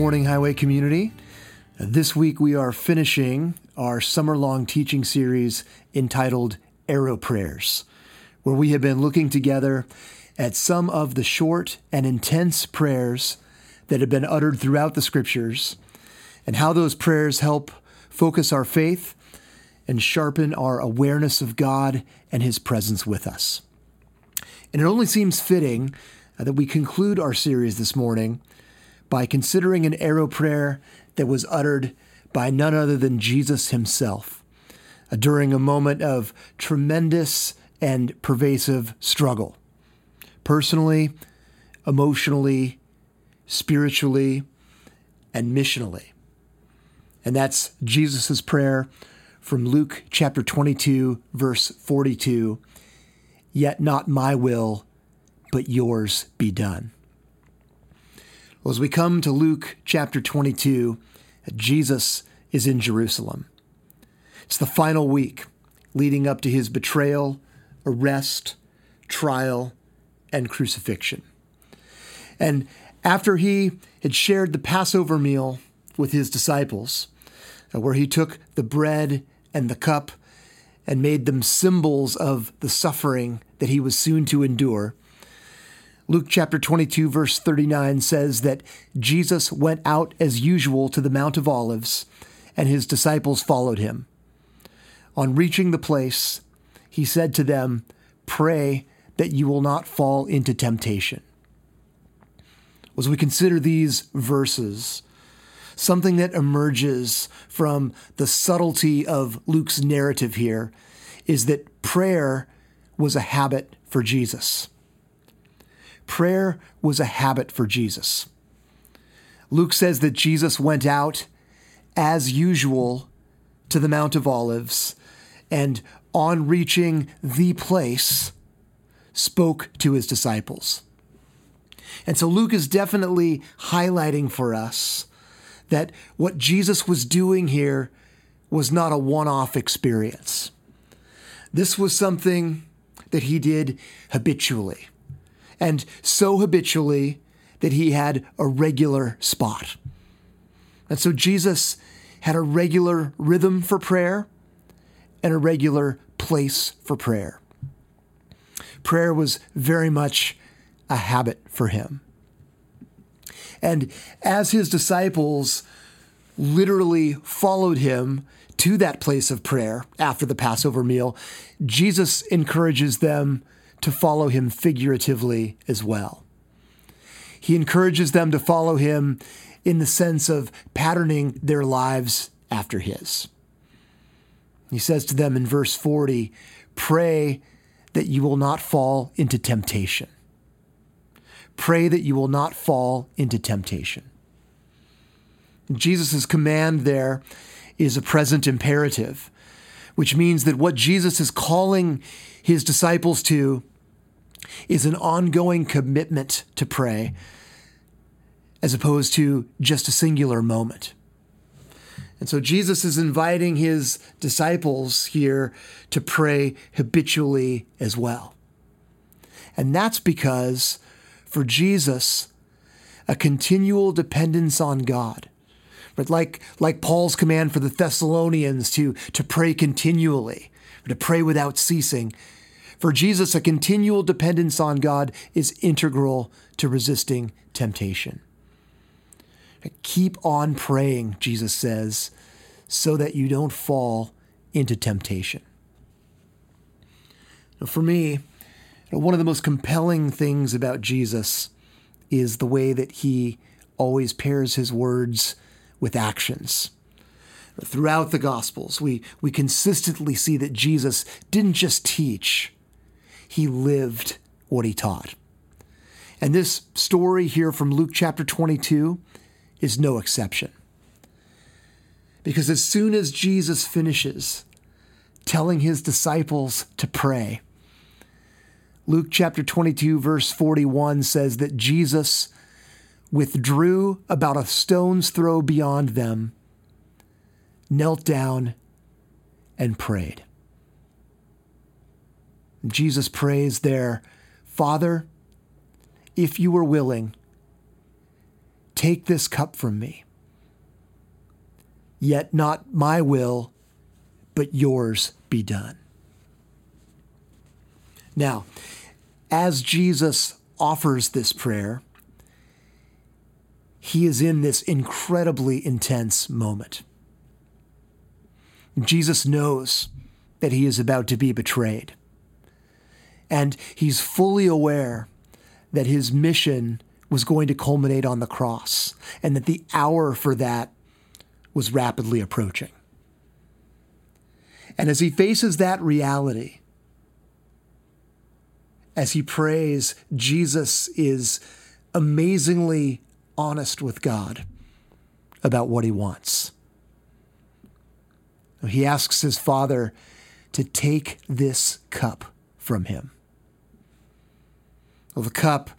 morning, Highway Community. This week we are finishing our summer-long teaching series entitled Arrow Prayers, where we have been looking together at some of the short and intense prayers that have been uttered throughout the Scriptures and how those prayers help focus our faith and sharpen our awareness of God and His presence with us. And it only seems fitting that we conclude our series this morning by considering an arrow prayer that was uttered by none other than Jesus Himself during a moment of tremendous and pervasive struggle, personally, emotionally, spiritually, and missionally. And that's Jesus' prayer from Luke chapter 22, verse 42. Yet not my will, but yours be done. Well, as we come to Luke chapter 22, Jesus is in Jerusalem. It's the final week leading up to His betrayal, arrest, trial, and crucifixion. And after He had shared the Passover meal with His disciples, where He took the bread and the cup and made them symbols of the suffering that He was soon to endure, Luke chapter 22, verse 39 says that Jesus went out as usual to the Mount of Olives, and His disciples followed Him. On reaching the place, He said to them, "Pray that you will not fall into temptation." As we consider these verses, something that emerges from the subtlety of Luke's narrative here is that prayer was a habit for Jesus. Prayer was a habit for Jesus. Luke says that Jesus went out as usual to the Mount of Olives and on reaching the place, spoke to His disciples. And so Luke is definitely highlighting for us that what Jesus was doing here was not a one-off experience. This was something that He did habitually. And so habitually that He had a regular spot. And so Jesus had a regular rhythm for prayer and a regular place for prayer. Prayer was very much a habit for Him. And as His disciples literally followed Him to that place of prayer after the Passover meal, Jesus encourages them to follow Him figuratively as well. He encourages them to follow Him in the sense of patterning their lives after His. He says to them in verse 40, "Pray that you will not fall into temptation." Pray that you will not fall into temptation. Jesus' command there is a present imperative, which means that what Jesus is calling His disciples to is an ongoing commitment to pray as opposed to just a singular moment. And so Jesus is inviting His disciples here to pray habitually as well. And that's because for Jesus, a continual dependence on God, but like Paul's command for the Thessalonians to pray continually, to pray without ceasing. For Jesus, a continual dependence on God is integral to resisting temptation. Keep on praying, Jesus says, so that you don't fall into temptation. Now, for me, one of the most compelling things about Jesus is the way that He always pairs His words with actions. Throughout the Gospels, we consistently see that Jesus didn't just teach, He lived what He taught. And this story here from Luke chapter 22 is no exception. Because as soon as Jesus finishes telling His disciples to pray, Luke chapter 22, verse 41 says that Jesus withdrew about a stone's throw beyond them, knelt down, and prayed. Jesus prays there, "Father, if you are willing, Take this cup from me. Yet not my will, but yours be done. Now, as Jesus offers this prayer, he is in this incredibly intense moment. Jesus knows that he is about to be betrayed. And he's fully aware that his mission was going to culminate on the cross and that the hour for that was rapidly approaching. And as he faces that reality, as he prays, Jesus is amazingly honest with God about what he wants. He asks his Father to take this cup from him. Well, the cup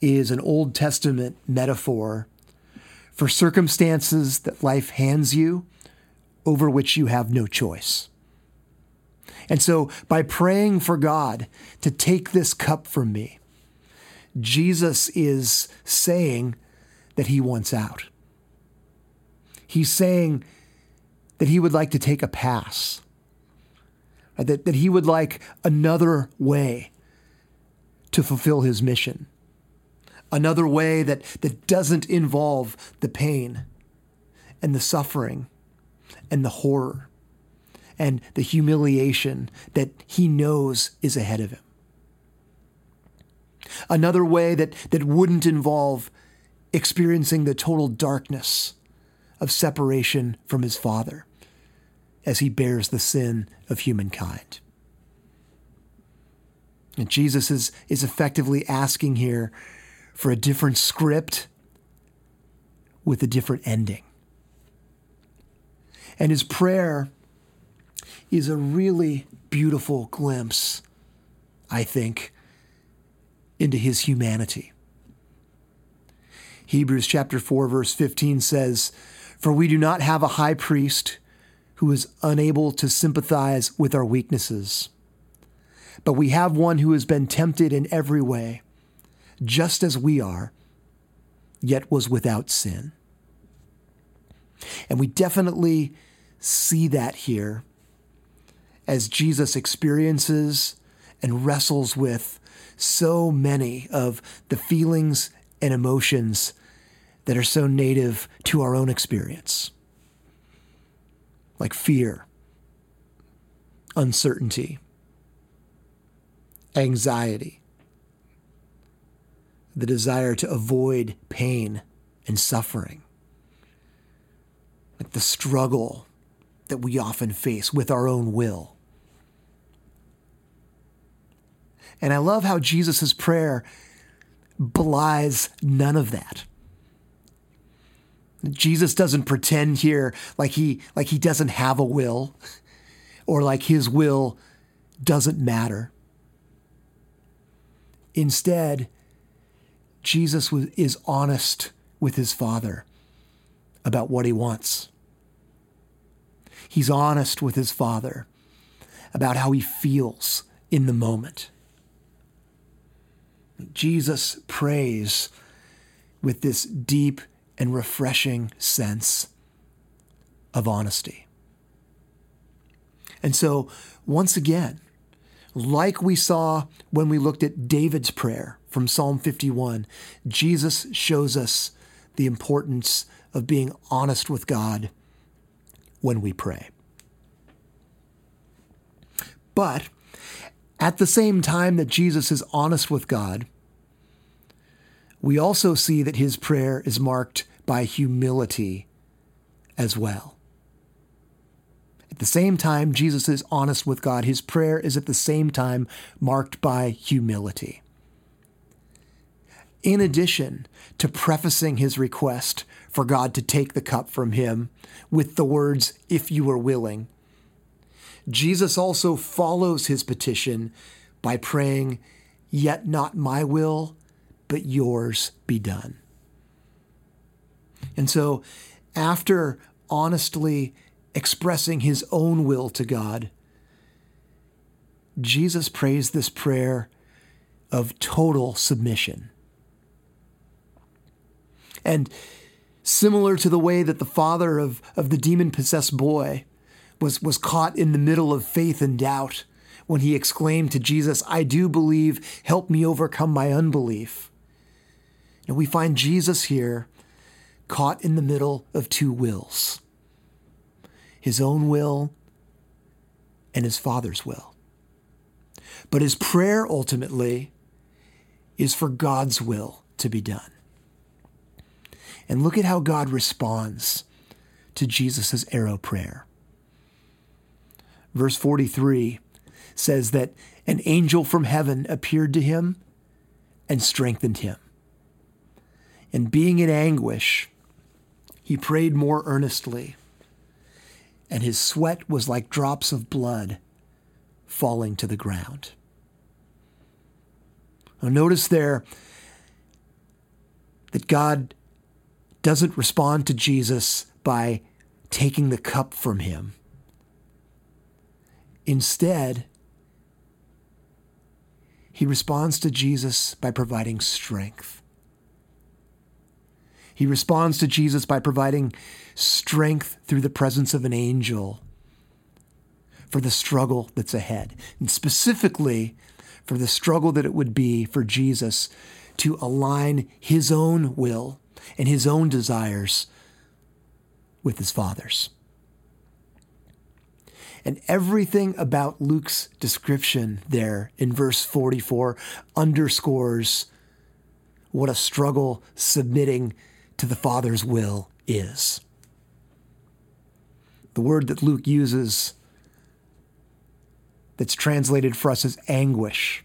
is an Old Testament metaphor for circumstances that life hands you over which you have no choice. And so by praying for God to take this cup from me, Jesus is saying that he wants out. He's saying that he would like to take a pass, that he would like another way to fulfill his mission, another way that doesn't involve the pain and the suffering and the horror and the humiliation that he knows is ahead of him. Another way that wouldn't involve experiencing the total darkness of separation from his Father as he bears the sin of humankind. And Jesus is effectively asking here for a different script with a different ending. And his prayer is a really beautiful glimpse, I think, into his humanity. Hebrews chapter 4, verse 15 says, "For we do not have a high priest who is unable to sympathize with our weaknesses, but we have one who has been tempted in every way, just as we are, yet was without sin." And we definitely see that here as Jesus experiences and wrestles with so many of the feelings and emotions that are so native to our own experience, like fear, uncertainty, anxiety, the desire to avoid pain and suffering, like the struggle that we often face with our own will. And I love how Jesus' prayer belies none of that. Jesus doesn't pretend here like he doesn't have a will or like his will doesn't matter. Instead, Jesus is honest with his Father about what he wants. He's honest with his Father about how he feels in the moment. Jesus prays with this deep and refreshing sense of honesty. And so, once again, like we saw when we looked at David's prayer from Psalm 51, Jesus shows us the importance of being honest with God when we pray. But at the same time that Jesus is honest with God, we also see that his prayer is marked by humility as well. At the same time Jesus is honest with God, his prayer is at the same time marked by humility. In addition to prefacing his request for God to take the cup from him with the words, "If you are willing," Jesus also follows his petition by praying, "Yet not my will, but yours be done." And so, after honestly expressing his own will to God, Jesus prays this prayer of total submission. And similar to the way that the father of the demon-possessed boy was caught in the middle of faith and doubt when he exclaimed to Jesus, "I do believe, help me overcome my unbelief." And we find Jesus here caught in the middle of two wills, his own will and his Father's will. But his prayer ultimately is for God's will to be done. And look at how God responds to Jesus' arrow prayer. Verse 43 says that an angel from heaven appeared to him and strengthened him. And being in anguish, he prayed more earnestly, and his sweat was like drops of blood falling to the ground. Now notice there that God doesn't respond to Jesus by taking the cup from him. Instead, he responds to Jesus by providing strength. He responds to Jesus by providing strength through the presence of an angel for the struggle that's ahead, and specifically for the struggle that it would be for Jesus to align his own will and his own desires with his Father's. And everything about Luke's description there in verse 44 underscores what a struggle submitting to the Father's will is. The word that Luke uses that's translated for us as anguish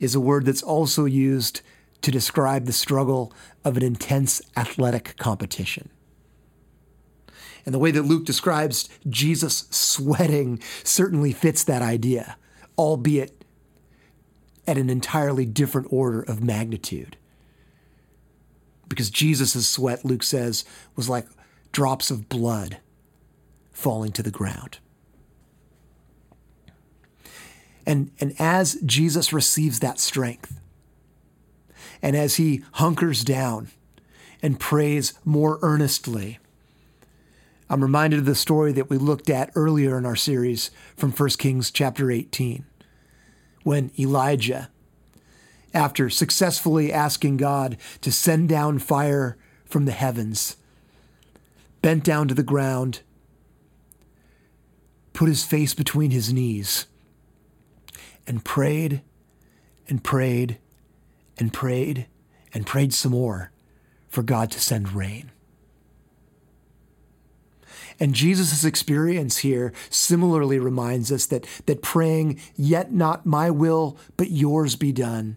is a word that's also used to describe the struggle of an intense athletic competition. And the way that Luke describes Jesus sweating certainly fits that idea, albeit at an entirely different order of magnitude. Because Jesus' sweat, Luke says, was like drops of blood falling to the ground. And as Jesus receives that strength, and as he hunkers down and prays more earnestly, I'm reminded of the story that we looked at earlier in our series from 1 Kings chapter 18, when Elijah, after successfully asking God to send down fire from the heavens, bent down to the ground, put his face between his knees, and prayed and prayed and prayed and prayed some more for God to send rain. And Jesus' experience here similarly reminds us that praying, "Yet not my will, but yours be done,"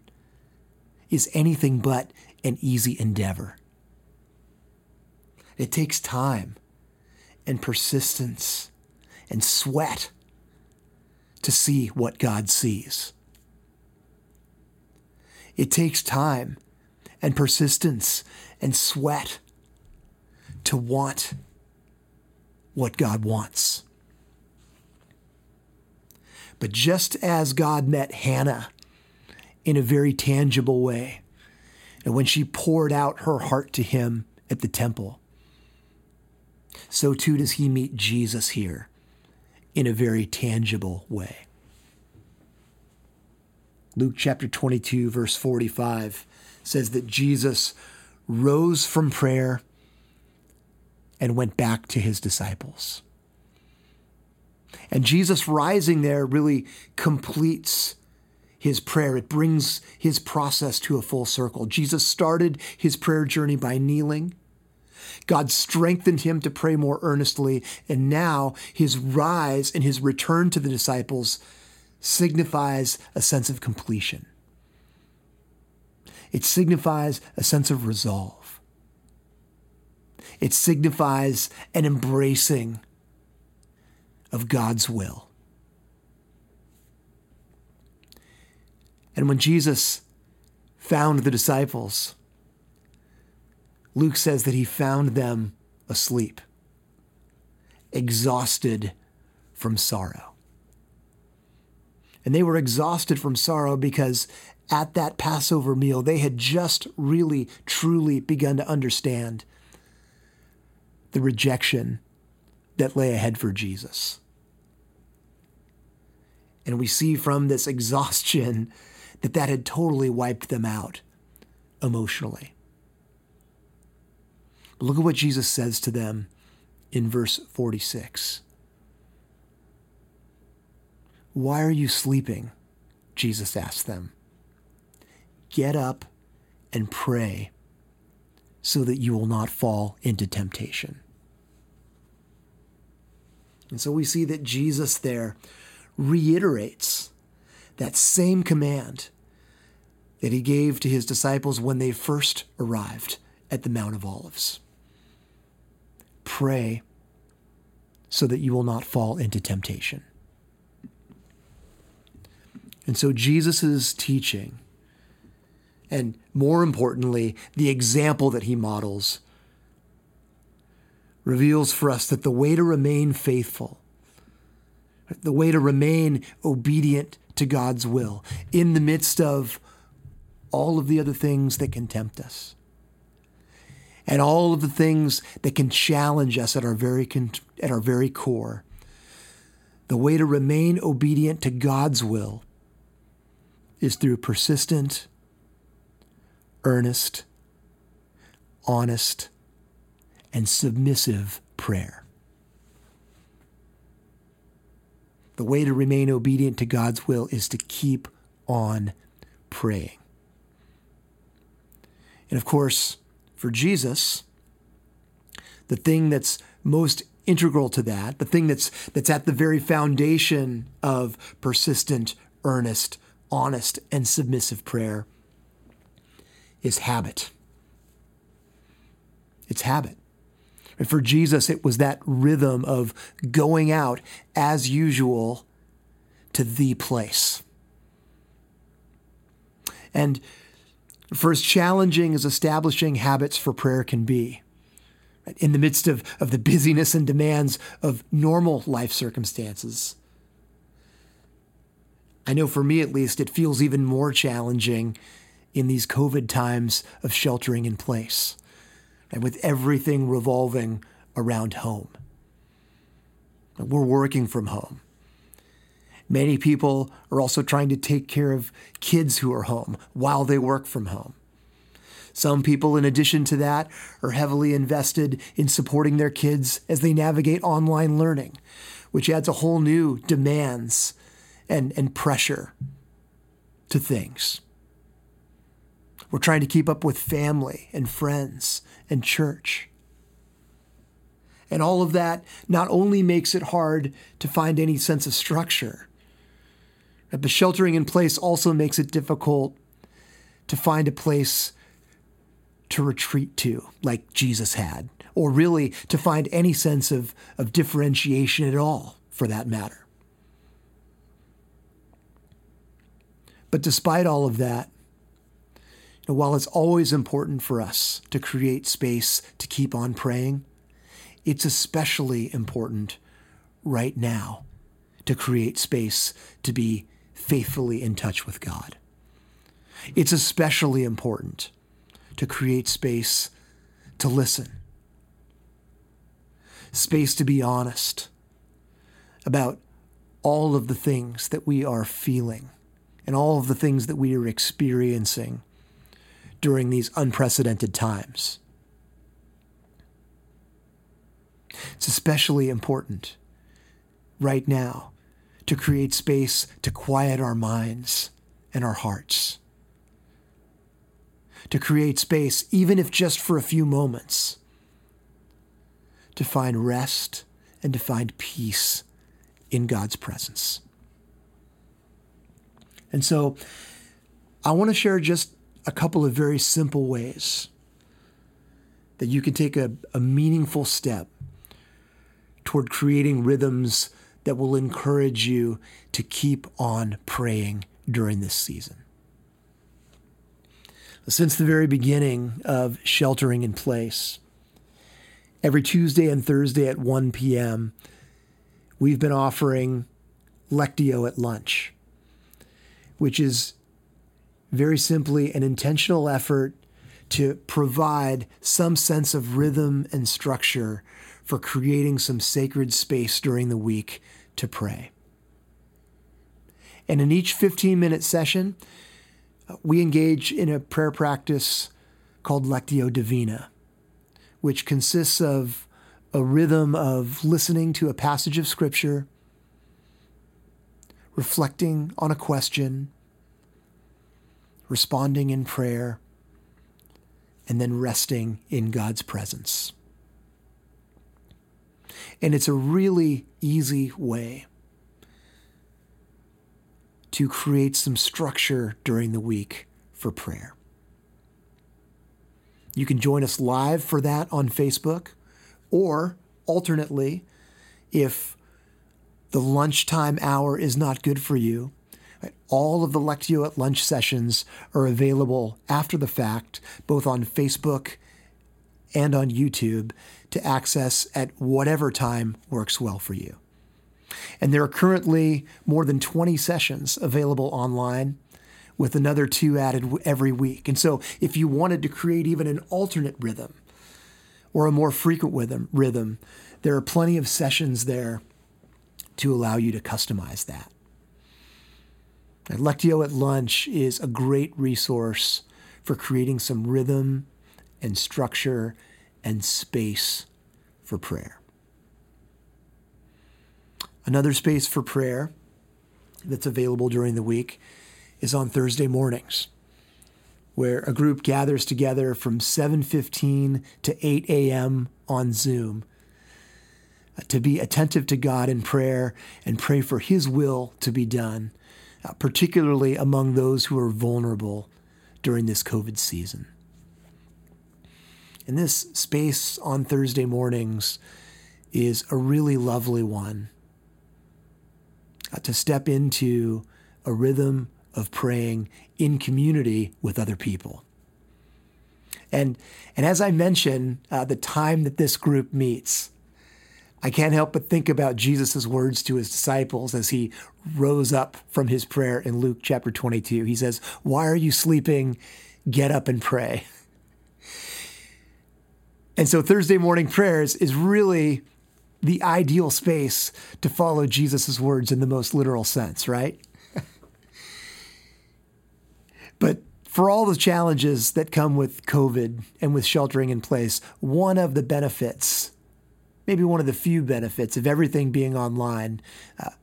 is anything but an easy endeavor. It takes time and persistence and sweat to see what God sees. It takes time and persistence and sweat to want what God wants. But just as God met Hannah in a very tangible way, and when she poured out her heart to him at the temple, so too does he meet Jesus here in a very tangible way. Luke chapter 22, verse 45 says that Jesus rose from prayer and went back to his disciples. And Jesus rising there really completes his prayer. It brings his process to a full circle. Jesus started his prayer journey by kneeling. God strengthened him to pray more earnestly. And now his rise and his return to the disciples signifies a sense of completion. It signifies a sense of resolve. It signifies an embracing of God's will. And when Jesus found the disciples, Luke says that he found them asleep, exhausted from sorrow. And they were exhausted from sorrow because at that Passover meal, they had just really, truly begun to understand the rejection that lay ahead for Jesus. And we see from this exhaustion that that had totally wiped them out emotionally. But look at what Jesus says to them in verse 46. "Why are you sleeping?" Jesus asked them. "Get up and pray so that you will not fall into temptation." And so we see that Jesus there reiterates that same command that he gave to his disciples when they first arrived at the Mount of Olives. Pray so that you will not fall into temptation. And so Jesus' teaching, and more importantly, the example that he models, reveals for us that the way to remain faithful, the way to remain obedient to God's will in the midst of all of the other things that can tempt us and all of the things that can challenge us at our very core, the way to remain obedient to God's will is through persistent, earnest, honest, and submissive prayer. The way to remain obedient to God's will is to keep on praying. And of course, for Jesus, the thing that's most integral to that, the thing that's at the very foundation of persistent, earnest, honest, and submissive prayer is habit. It's habit. And for Jesus, it was that rhythm of going out as usual to the place. And for as challenging as establishing habits for prayer can be, right, in the midst of the busyness and demands of normal life circumstances, I know for me at least, it feels even more challenging in these COVID times of sheltering in place, and with everything revolving around home. We're working from home. Many people are also trying to take care of kids who are home while they work from home. Some people, in addition to that, are heavily invested in supporting their kids as they navigate online learning, which adds a whole new demands and pressure to things. We're trying to keep up with family and friends and church. And all of that not only makes it hard to find any sense of structure, but sheltering in place also makes it difficult to find a place to retreat to, like Jesus had, or really to find any sense of differentiation at all, for that matter. But despite all of that, while it's always important for us to create space to keep on praying, it's especially important right now to create space to be faithfully in touch with God. It's especially important to create space to listen, space to be honest about all of the things that we are feeling and all of the things that we are experiencing during these unprecedented times. It's especially important right now to create space to quiet our minds and our hearts, to create space, even if just for a few moments, to find rest and to find peace in God's presence. And so I want to share just a couple of very simple ways that you can take a meaningful step toward creating rhythms that will encourage you to keep on praying during this season. Since the very beginning of sheltering in place, every Tuesday and Thursday at 1 p.m., we've been offering Lectio at Lunch, which is very simply an intentional effort to provide some sense of rhythm and structure for creating some sacred space during the week to pray. And in each 15-minute session, we engage in a prayer practice called Lectio Divina, which consists of a rhythm of listening to a passage of Scripture, reflecting on a question, responding in prayer, and then resting in God's presence. And it's a really easy way to create some structure during the week for prayer. You can join us live for that on Facebook, or alternately, if the lunchtime hour is not good for you, all of the Lectio at Lunch sessions are available after the fact, both on Facebook and on YouTube, to access at whatever time works well for you. And there are currently more than 20 sessions available online, with another 2 added every week. And so if you wanted to create even an alternate rhythm or a more frequent rhythm, there are plenty of sessions there to allow you to customize that. And Lectio at Lunch is a great resource for creating some rhythm and structure and space for prayer. Another space for prayer that's available during the week is on Thursday mornings, where a group gathers together from 7:15 to 8 a.m. on Zoom to be attentive to God in prayer and pray for His will to be done, particularly among those who are vulnerable during this COVID season. And this space on Thursday mornings is a really lovely one to step into a rhythm of praying in community with other people. And as I mentioned, the time that this group meets, I can't help but think about Jesus' words to his disciples as he rose up from his prayer in Luke chapter 22. He says, "Why are you sleeping? Get up and pray." And so Thursday morning prayers is really the ideal space to follow Jesus' words in the most literal sense, right? But for all the challenges that come with COVID and with sheltering in place, one of the benefits, maybe one of the few benefits of everything being online,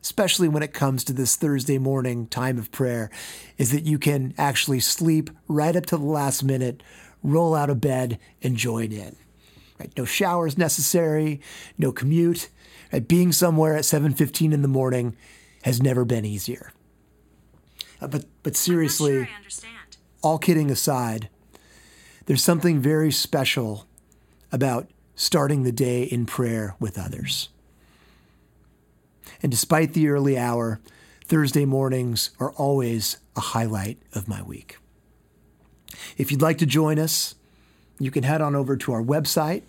especially when it comes to this Thursday morning time of prayer, is that you can actually sleep right up to the last minute, roll out of bed, and join in. Right? No showers necessary, no commute. Right? Being somewhere at 7:15 in the morning has never been easier. But seriously, sure, all kidding aside, there's something very special about starting the day in prayer with others. And despite the early hour, Thursday mornings are always a highlight of my week. If you'd like to join us, you can head on over to our website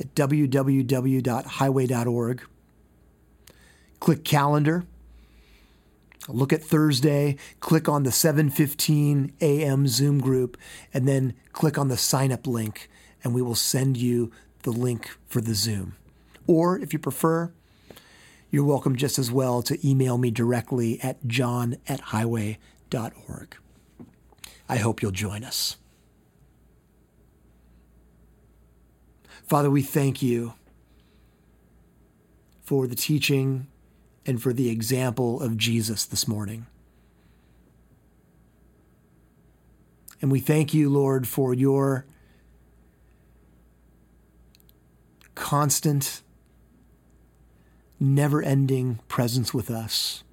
at www.highway.org. Click Calendar. Look at Thursday, click on the 7:15 a.m. Zoom group, and then click on the sign-up link, and we will send you the link for the Zoom. Or, if you prefer, you're welcome just as well to email me directly at john@highway.org. I hope you'll join us. Father, we thank you for the teaching and for the example of Jesus this morning. And we thank you, Lord, for your constant, never-ending presence with us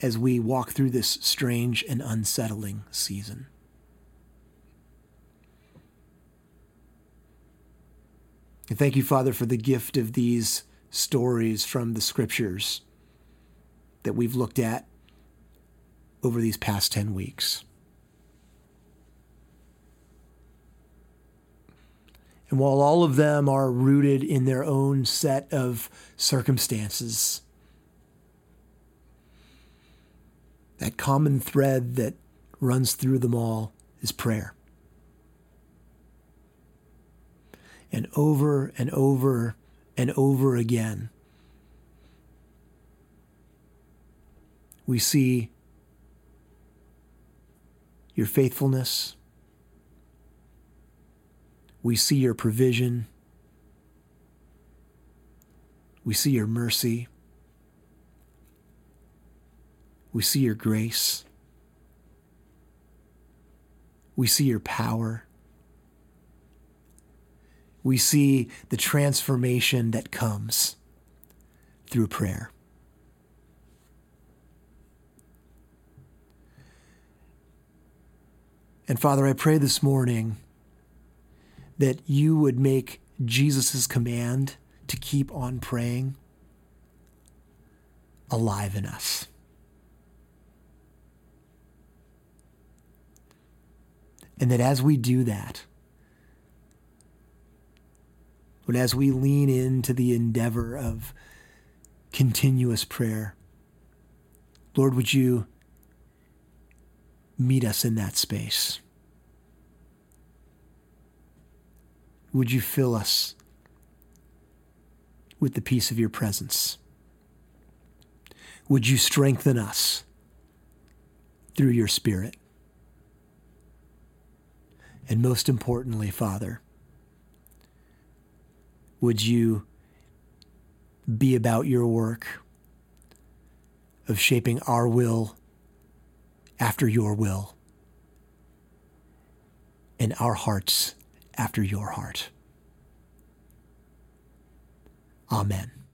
as we walk through this strange and unsettling season. And thank you, Father, for the gift of these stories from the Scriptures that we've looked at over these past 10 weeks. And while all of them are rooted in their own set of circumstances, that common thread that runs through them all is prayer. And over and over and over again, we see your faithfulness. We see your provision. We see your mercy. We see your grace. We see your power. We see the transformation that comes through prayer. And Father, I pray this morning that you would make Jesus' command to keep on praying alive in us. And that as we do that, but as we lean into the endeavor of continuous prayer, Lord, would you meet us in that space? Would you fill us with the peace of your presence? Would you strengthen us through your Spirit? And most importantly, Father, would you be about your work of shaping our will after your will and our hearts after your heart. Amen.